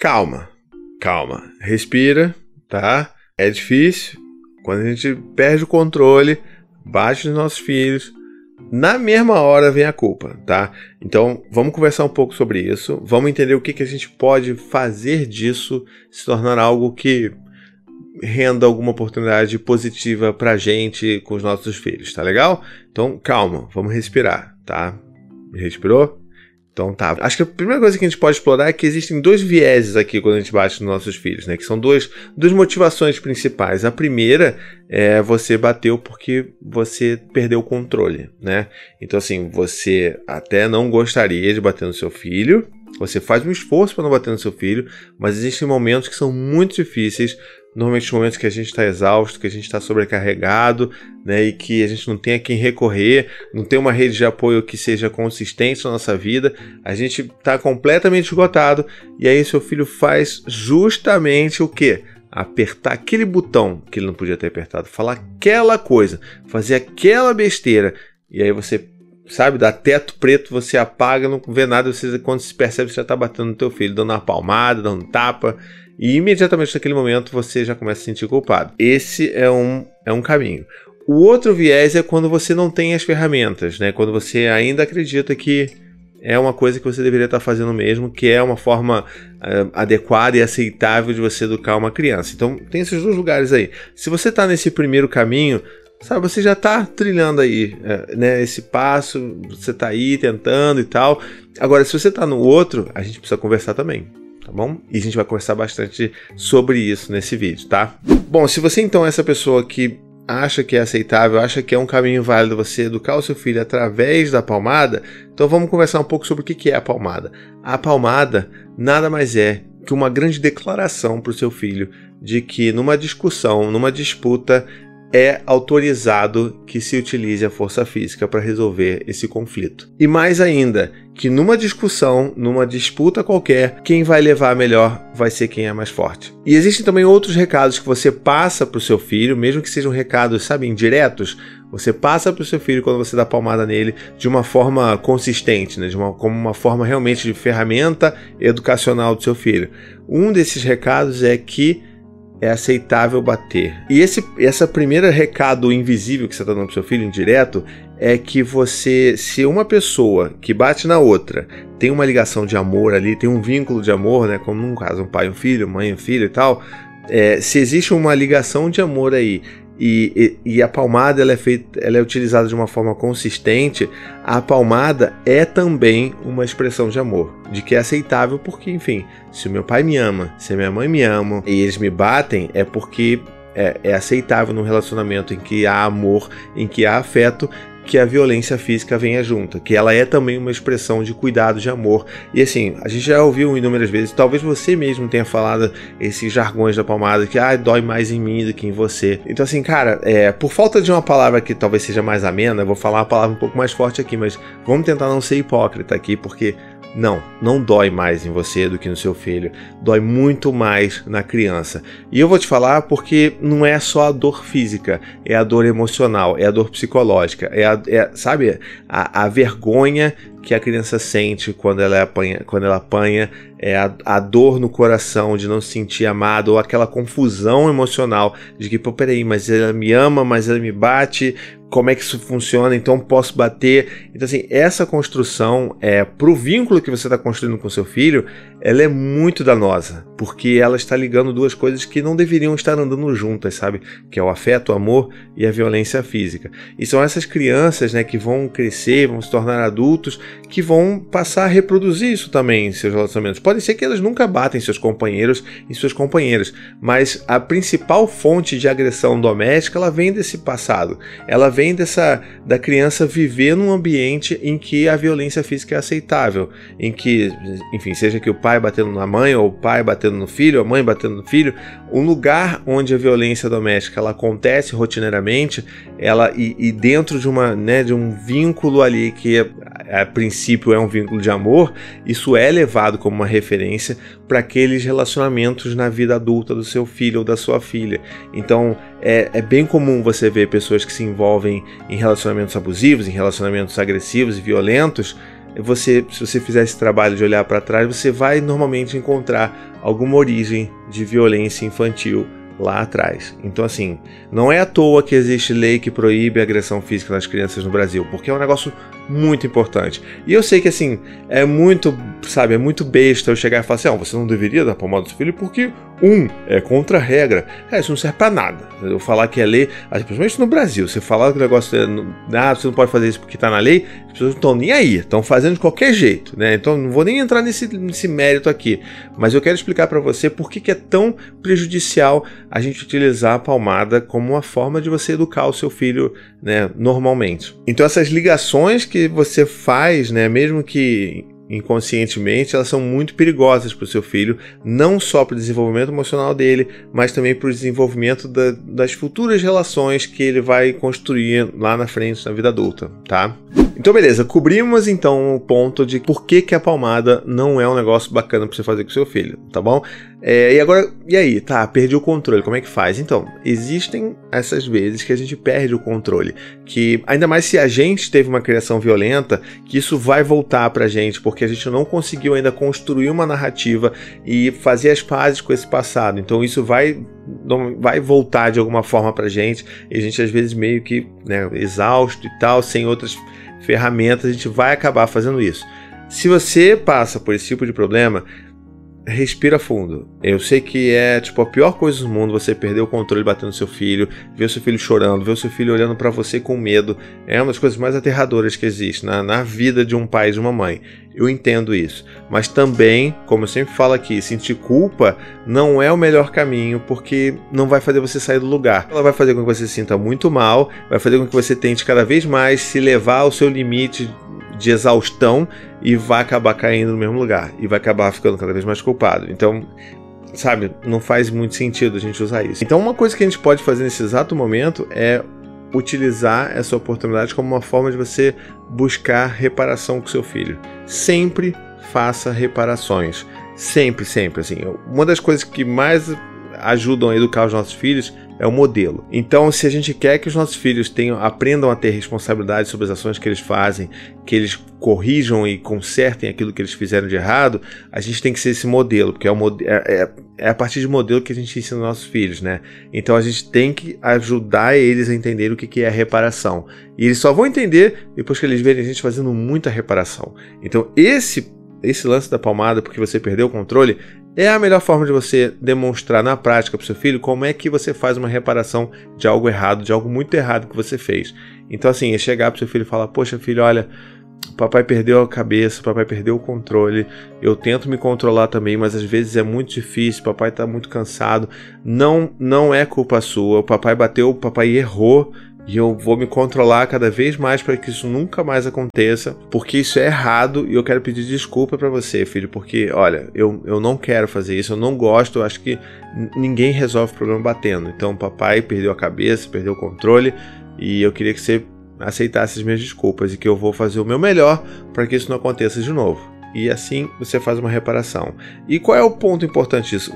Calma, respira, tá? É difícil. Quando a gente perde o controle, bate nos nossos filhos, na mesma hora vem a culpa, tá? Então, vamos conversar um pouco sobre isso, vamos entender o que a gente pode fazer disso se tornar algo que renda alguma oportunidade positiva pra gente com os nossos filhos, tá legal? Então, calma, vamos respirar, tá? Respirou? Então tá, acho que a primeira coisa que a gente pode explorar é que existem dois vieses aqui quando a gente bate nos nossos filhos, né? Que são duas motivações principais. A primeira é você bateu porque você perdeu o controle, né? Então assim, você até não gostaria de bater no seu filho, você faz um esforço para não bater no seu filho, mas existem momentos que são muito difíceis, normalmente os momentos que a gente está exausto, que a gente está sobrecarregado, né, e que a gente não tem a quem recorrer, não tem uma rede de apoio que seja consistente na nossa vida, a gente está completamente esgotado, e aí seu filho faz justamente o quê? Apertar aquele botão que ele não podia ter apertado, falar aquela coisa, fazer aquela besteira, e aí você, sabe, dá teto preto, você apaga, não vê nada, você, quando se percebe, você já está batendo no teu filho, dando uma palmada, dando um tapa, e imediatamente naquele momento você já começa a se sentir culpado. Esse é um caminho. O outro viés é quando você não tem as ferramentas, né? Quando você ainda acredita que é uma coisa que você deveria estar fazendo mesmo, que é uma forma adequada e aceitável de você educar uma criança. Então tem esses dois lugares aí. Se você está nesse primeiro caminho, sabe, você já está trilhando aí, né, esse passo, você está aí tentando e tal. Agora, se você está no outro, a gente precisa conversar também, tá bom? E a gente vai conversar bastante sobre isso nesse vídeo, tá? Bom, se você então é essa pessoa que acha que é aceitável, acha que é um caminho válido você educar o seu filho através da palmada, então vamos conversar um pouco sobre o que é a palmada. A palmada nada mais é que uma grande declaração para o seu filho de que numa discussão, numa disputa, é autorizado que se utilize a força física para resolver esse conflito. E mais ainda, que numa discussão, numa disputa qualquer, quem vai levar a melhor vai ser quem é mais forte. E existem também outros recados que você passa para o seu filho, mesmo que sejam recados, sabe, indiretos, você passa para o seu filho quando você dá palmada nele de uma forma consistente, né? Como uma forma realmente de ferramenta educacional do seu filho. Um desses recados é que é aceitável bater. E essa primeira recado invisível que você está dando para o seu filho, indireto, é que você, se uma pessoa que bate na outra tem uma ligação de amor ali, tem um vínculo de amor, né, como num caso um pai e um filho, mãe e um filho e tal, se existe uma ligação de amor aí e a palmada ela é utilizada de uma forma consistente, a palmada é também uma expressão de amor, de que é aceitável porque, enfim, se o meu pai me ama, se a minha mãe me ama e eles me batem, é porque é aceitável num relacionamento em que há amor, em que há afeto, que a violência física venha junto, que ela é também uma expressão de cuidado, de amor. E assim, a gente já ouviu inúmeras vezes, talvez você mesmo tenha falado esses jargões da palmada, que dói mais em mim do que em você. Então assim, cara, por falta de uma palavra que talvez seja mais amena, eu vou falar uma palavra um pouco mais forte aqui, mas vamos tentar não ser hipócrita aqui, porque não dói mais em você do que no seu filho, dói muito mais na criança. E eu vou te falar porque não é só a dor física, é a dor emocional, é a dor psicológica, sabe, a vergonha que a criança sente quando ela apanha, a dor no coração de não se sentir amada, ou aquela confusão emocional de que, pô, peraí, mas ela me ama, mas ela me bate, como é que isso funciona, então posso bater? Então assim, essa construção, pro vínculo que você está construindo com seu filho, ela é muito danosa, porque ela está ligando duas coisas que não deveriam estar andando juntas, sabe, que é o afeto, o amor e a violência física. E são essas crianças, né, que vão crescer, vão se tornar adultos, que vão passar a reproduzir isso também em seus relacionamentos. Pode ser que elas nunca batem seus companheiros e suas companheiras, mas a principal fonte de agressão doméstica, ela vem desse passado, ela vem da criança viver num ambiente em que a violência física é aceitável, em que, enfim, seja que o pai batendo na mãe, ou o pai batendo no filho, ou a mãe batendo no filho, um lugar onde a violência doméstica ela acontece rotineiramente, e dentro de um vínculo ali que a princípio é um vínculo de amor, isso é levado como uma referência para aqueles relacionamentos na vida adulta do seu filho ou da sua filha. Então é bem comum você ver pessoas que se envolvem em relacionamentos abusivos, em relacionamentos agressivos e violentos, você, se você fizer esse trabalho de olhar para trás, você vai normalmente encontrar alguma origem de violência infantil lá atrás. Então, assim, não é à toa que existe lei que proíbe a agressão física nas crianças no Brasil, porque é um negócio muito importante. E eu sei que, assim, é muito, sabe, é muito besta eu chegar e falar assim, ah, você não deveria dar palmada do seu filho porque, é contra a regra. Cara, isso não serve pra nada. Eu falar que é lei, principalmente no Brasil, você falar que o negócio é, ah, você não pode fazer isso porque tá na lei, as pessoas não estão nem aí, estão fazendo de qualquer jeito, né? Então, não vou nem entrar nesse mérito aqui, mas eu quero explicar pra você por que é tão prejudicial a gente utilizar a palmada como uma forma de você educar o seu filho, né, normalmente. Então, essas ligações que você faz, né, mesmo que inconscientemente, elas são muito perigosas para o seu filho, não só para o desenvolvimento emocional dele, mas também para o desenvolvimento das futuras relações que ele vai construir lá na frente, na vida adulta, tá? Então, beleza, cobrimos então o ponto de por que a palmada não é um negócio bacana para você fazer com o seu filho, tá bom? E agora, e aí? Tá, perdi o controle, como é que faz? Então, existem essas vezes que a gente perde o controle, que ainda mais se a gente teve uma criação violenta, que isso vai voltar pra gente, porque a gente não conseguiu ainda construir uma narrativa e fazer as pazes com esse passado, então isso vai voltar de alguma forma pra gente, e a gente às vezes meio que, né, exausto e tal, sem outras ferramentas, a gente vai acabar fazendo isso. Se você passa por esse tipo de problema, respira fundo. Eu sei que é tipo a pior coisa do mundo você perder o controle batendo no seu filho, ver o seu filho chorando, ver o seu filho olhando pra você com medo. É uma das coisas mais aterradoras que existe na vida de um pai e de uma mãe. Eu entendo isso. Mas também, como eu sempre falo aqui, sentir culpa não é o melhor caminho, porque não vai fazer você sair do lugar. Ela vai fazer com que você se sinta muito mal, vai fazer com que você tente cada vez mais se levar ao seu limite de exaustão e vai acabar caindo no mesmo lugar e vai acabar ficando cada vez mais culpado. Então, sabe, não faz muito sentido a gente usar isso. Então, uma coisa que a gente pode fazer nesse exato momento é utilizar essa oportunidade como uma forma de você buscar reparação com seu filho. Sempre faça reparações. Sempre, sempre. Assim, uma das coisas que mais ajudam a educar os nossos filhos é o modelo. Então, se a gente quer que os nossos filhos aprendam a ter responsabilidade sobre as ações que eles fazem, que eles corrijam e consertem aquilo que eles fizeram de errado, a gente tem que ser esse modelo, porque é a partir de modelo que a gente ensina os nossos filhos, né? Então, a gente tem que ajudar eles a entender o que é a reparação. E eles só vão entender depois que eles verem a gente fazendo muita reparação. Então, esse lance da palmada, porque você perdeu o controle, é a melhor forma de você demonstrar na prática para o seu filho como é que você faz uma reparação de algo errado, de algo muito errado que você fez. Então, assim, é chegar para o seu filho e falar, poxa, filho, olha, papai perdeu a cabeça, papai perdeu o controle, eu tento me controlar também, mas às vezes é muito difícil, papai está muito cansado, não é culpa sua, o papai bateu, o papai errou, e eu vou me controlar cada vez mais para que isso nunca mais aconteça, porque isso é errado e eu quero pedir desculpa para você, filho, porque, olha, eu não quero fazer isso, eu não gosto, eu acho que ninguém resolve o problema batendo. Então, papai perdeu a cabeça, perdeu o controle e eu queria que você aceitasse as minhas desculpas e que eu vou fazer o meu melhor para que isso não aconteça de novo. E assim você faz uma reparação. E qual é o ponto importante disso?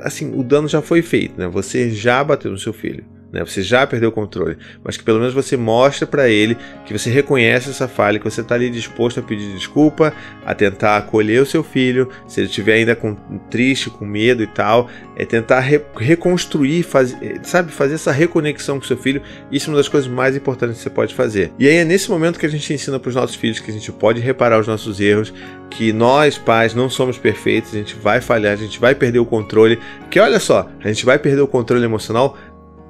Assim, o dano já foi feito, né? Você já bateu no seu filho. Você já perdeu o controle, mas que pelo menos você mostra para ele que você reconhece essa falha, que você está ali disposto a pedir desculpa, a tentar acolher o seu filho, se ele estiver ainda triste, com medo e tal, é tentar reconstruir, fazer essa reconexão com o seu filho. Isso é uma das coisas mais importantes que você pode fazer. E aí é nesse momento que a gente ensina para os nossos filhos que a gente pode reparar os nossos erros, que nós, pais, não somos perfeitos, a gente vai falhar, a gente vai perder o controle, que olha só, a gente vai perder o controle emocional,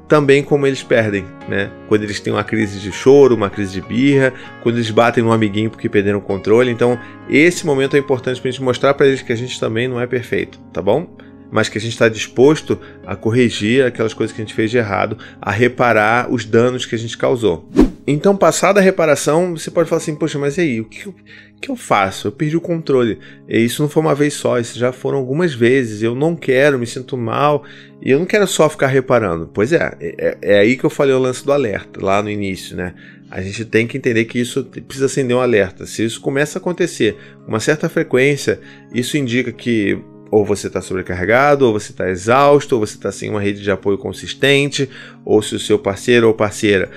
também como eles perdem, né? Quando eles têm uma crise de choro, uma crise de birra, quando eles batem num amiguinho porque perderam o controle. Então, esse momento é importante pra gente mostrar pra eles que a gente também não é perfeito, tá bom? Mas que a gente está disposto a corrigir aquelas coisas que a gente fez de errado, a reparar os danos que a gente causou. Então, passada a reparação, você pode falar assim, poxa, mas e aí, o que eu faço? Eu perdi o controle, e isso não foi uma vez só, isso já foram algumas vezes, eu não quero, me sinto mal, e eu não quero só ficar reparando. Pois é, é aí que eu falei o lance do alerta, lá no início, né? A gente tem que entender que isso precisa acender um alerta. Se isso começa a acontecer com uma certa frequência, isso indica que Ou você está sobrecarregado, ou você está exausto, ou você está sem uma rede de apoio consistente, ou se o seu parceiro ou parceira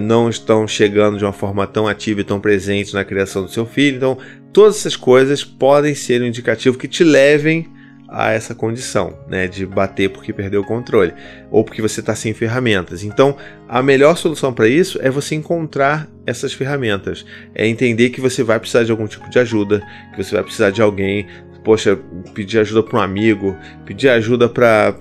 não estão chegando de uma forma tão ativa e tão presente na criação do seu filho. Então, todas essas coisas podem ser um indicativo que te levem a essa condição, né, de bater porque perdeu o controle, ou porque você está sem ferramentas. Então, a melhor solução para isso é você encontrar essas ferramentas, é entender que você vai precisar de algum tipo de ajuda, que você vai precisar de alguém, poxa, pedir ajuda para um amigo, pedir ajuda para,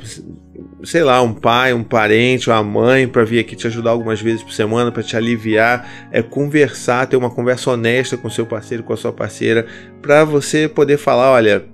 sei lá, um pai, um parente, uma mãe, para vir aqui te ajudar algumas vezes por semana, para te aliviar, conversar, ter uma conversa honesta com seu parceiro, com a sua parceira, para você poder falar, olha,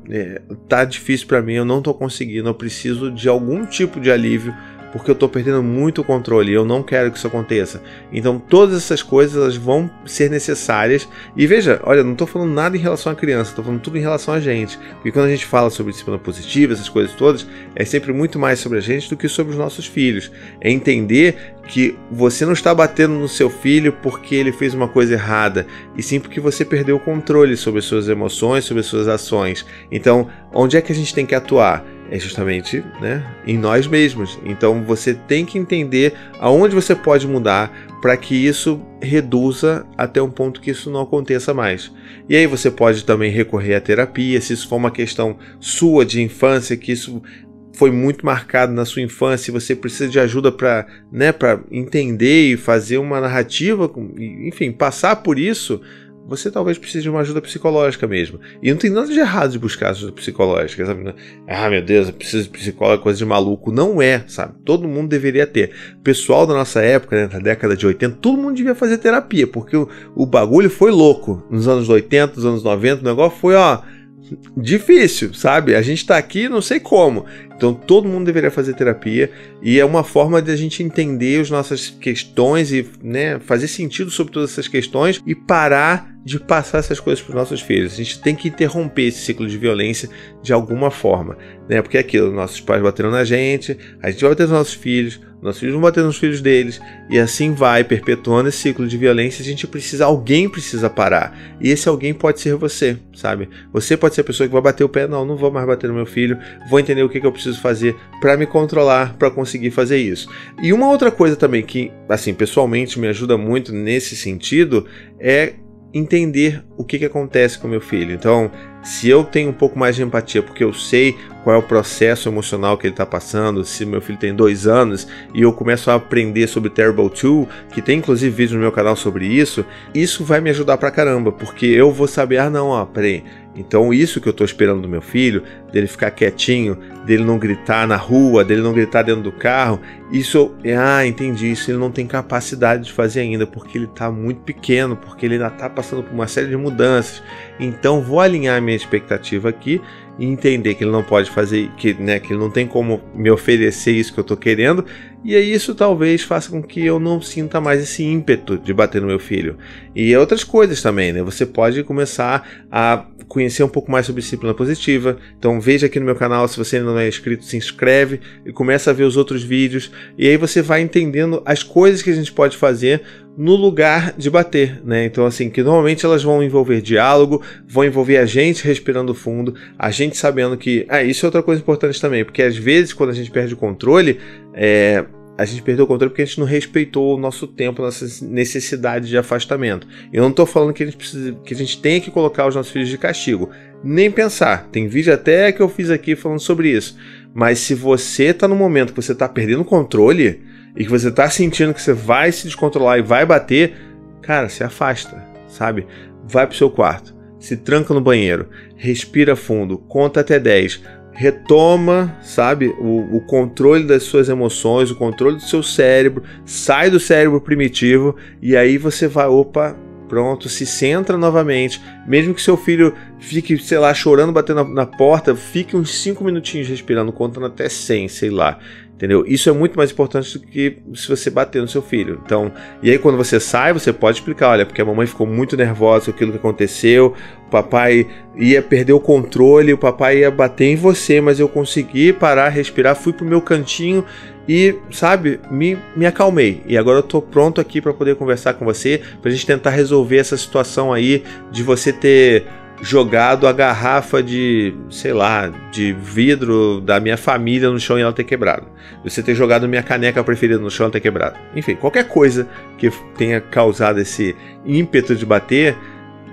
tá difícil para mim, eu não tô conseguindo, eu preciso de algum tipo de alívio, porque eu estou perdendo muito controle e eu não quero que isso aconteça. Então todas essas coisas elas vão ser necessárias. E veja, olha, não estou falando nada em relação à criança, estou falando tudo em relação a gente. Porque quando a gente fala sobre disciplina positiva, essas coisas todas, é sempre muito mais sobre a gente do que sobre os nossos filhos. É entender que você não está batendo no seu filho porque ele fez uma coisa errada, e sim porque você perdeu o controle sobre as suas emoções, sobre as suas ações. Então, onde é que a gente tem que atuar? É justamente, né, em nós mesmos. Então você tem que entender aonde você pode mudar para que isso reduza até um ponto que isso não aconteça mais. E aí você pode também recorrer à terapia, se isso for uma questão sua de infância, que isso foi muito marcado na sua infância e você precisa de ajuda para, né, para entender e fazer uma narrativa, enfim, passar por isso. Você talvez precise de uma ajuda psicológica mesmo. E não tem nada de errado de buscar ajuda psicológica, sabe? Ah, meu Deus, eu preciso de psicólogo, coisa de maluco. Não é, sabe? Todo mundo deveria ter. O pessoal da nossa época, né, da década de 80, todo mundo devia fazer terapia, porque o bagulho foi louco. Nos anos 80, nos anos 90, o negócio foi, ó, difícil, sabe? A gente tá aqui, não sei como. Então todo mundo deveria fazer terapia, e é uma forma de a gente entender as nossas questões e, né, fazer sentido sobre todas essas questões e parar de passar essas coisas para os nossos filhos. A gente tem que interromper esse ciclo de violência de alguma forma, né? Porque é aquilo, nossos pais bateram na gente, a gente vai bater nos nossos filhos vão bater nos filhos deles, e assim vai perpetuando esse ciclo de violência. A gente precisa, alguém precisa parar, e esse alguém pode ser você, sabe? Você pode ser a pessoa que vai bater o pé, não vou mais bater no meu filho, vou entender o que eu preciso fazer para me controlar, para conseguir fazer isso. E uma outra coisa também que, assim, pessoalmente me ajuda muito nesse sentido é entender o que acontece com meu filho. Então, se eu tenho um pouco mais de empatia, porque eu sei qual é o processo emocional que ele está passando, se meu filho tem 2 anos e eu começo a aprender sobre Terrible 2, que tem inclusive vídeo no meu canal sobre isso, isso vai me ajudar pra caramba, porque eu vou saber, ah não, ó, peraí, então isso que eu tô esperando do meu filho, dele ficar quietinho, dele não gritar na rua, dele não gritar dentro do carro, isso, entendi, isso ele não tem capacidade de fazer ainda, porque ele tá muito pequeno, porque ele ainda tá passando por uma série de mudanças, então vou alinhar minha expectativa aqui e entender que ele não pode fazer, que ele não tem como me oferecer isso que eu tô querendo, e aí isso talvez faça com que eu não sinta mais esse ímpeto de bater no meu filho. E outras coisas também, né? Você pode começar a conhecer um pouco mais sobre disciplina positiva. Então veja aqui no meu canal, se você ainda não é inscrito, se inscreve e começa a ver os outros vídeos, e aí você vai entendendo as coisas que a gente pode fazer no lugar de bater, né? Então assim, que normalmente elas vão envolver diálogo, vão envolver a gente respirando fundo, a gente sabendo que... isso é outra coisa importante também, porque às vezes quando a gente perde o controle, a gente perdeu o controle porque a gente não respeitou o nosso tempo, nossa necessidade de afastamento. Eu não estou falando que que a gente tenha que colocar os nossos filhos de castigo, nem pensar. Tem vídeo até que eu fiz aqui falando sobre isso. Mas se você está no momento que você está perdendo o controle e que você está sentindo que você vai se descontrolar e vai bater, cara, se afasta, sabe? Vai pro seu quarto, se tranca no banheiro, respira fundo, conta até 10, retoma, sabe, o controle das suas emoções, o controle do seu cérebro, sai do cérebro primitivo, e aí você vai, opa, pronto, se centra novamente, mesmo que seu filho fique, sei lá, chorando, batendo na porta, fique uns 5 minutinhos respirando, contando até 100, sei lá, entendeu? Isso é muito mais importante do que se você bater no seu filho. Então, e aí quando você sai, você pode explicar, olha, porque a mamãe ficou muito nervosa com aquilo que aconteceu, o papai ia perder o controle, o papai ia bater em você, mas eu consegui parar, respirar, fui pro meu cantinho e, sabe, me acalmei. E agora eu tô pronto aqui para poder conversar com você, pra gente tentar resolver essa situação aí de você ter jogado a garrafa de, sei lá, de vidro da minha família no chão e ela ter quebrado. Você ter jogado minha caneca preferida no chão e ela ter quebrado. Enfim, qualquer coisa que tenha causado esse ímpeto de bater,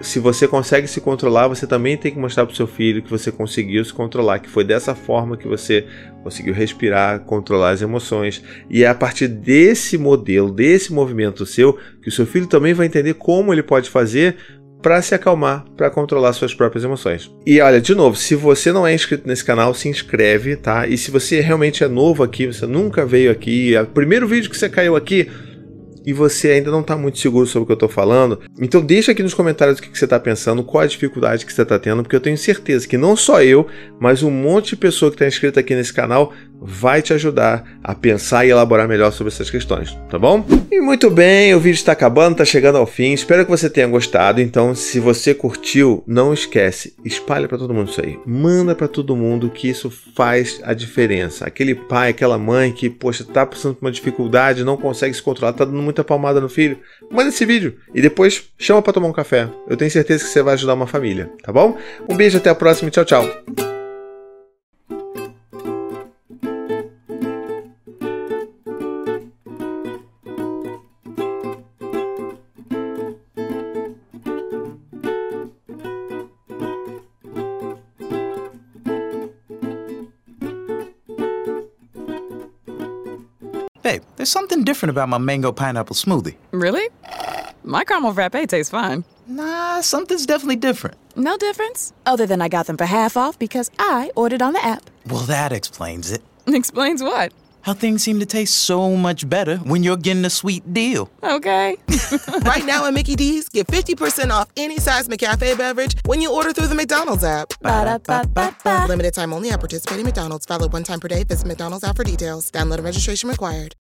se você consegue se controlar, você também tem que mostrar para o seu filho que você conseguiu se controlar, que foi dessa forma que você conseguiu respirar, controlar as emoções. E é a partir desse modelo, desse movimento seu, que o seu filho também vai entender como ele pode fazer para se acalmar, para controlar suas próprias emoções. E olha, de novo, se você não é inscrito nesse canal, se inscreve, tá? E se você realmente é novo aqui, você nunca veio aqui, é o primeiro vídeo que você caiu aqui, e você ainda não está muito seguro sobre o que eu estou falando, então deixa aqui nos comentários o que você está pensando, qual a dificuldade que você está tendo, porque eu tenho certeza que não só eu, mas um monte de pessoa que está inscrita aqui nesse canal vai te ajudar a pensar e elaborar melhor sobre essas questões, tá bom? E muito bem, o vídeo está acabando, está chegando ao fim, espero que você tenha gostado, então se você curtiu, não esquece, espalha para todo mundo isso aí, manda para todo mundo que isso faz a diferença, aquele pai, aquela mãe que, poxa, está passando por uma dificuldade, não consegue se controlar, está dando muito palmada no filho, manda esse vídeo e depois chama pra tomar um café. Eu tenho certeza que você vai ajudar uma família, tá bom? Um beijo, até a próxima e tchau, tchau! Hey, there's something different about my mango pineapple smoothie. Really? My caramel frappe tastes fine. Nah, something's definitely different. No difference? Other than I got them for half off because I ordered on the app. Well, that explains it. Explains what? How things seem to taste so much better when you're getting a sweet deal. Okay. Right now at Mickey D's, get 50% off any size McCafe beverage when you order through the McDonald's app. Ba-da-ba-ba-ba. Limited time only at participating McDonald's. Valid 1 time per day. Visit McDonald's app for details. Download and registration required.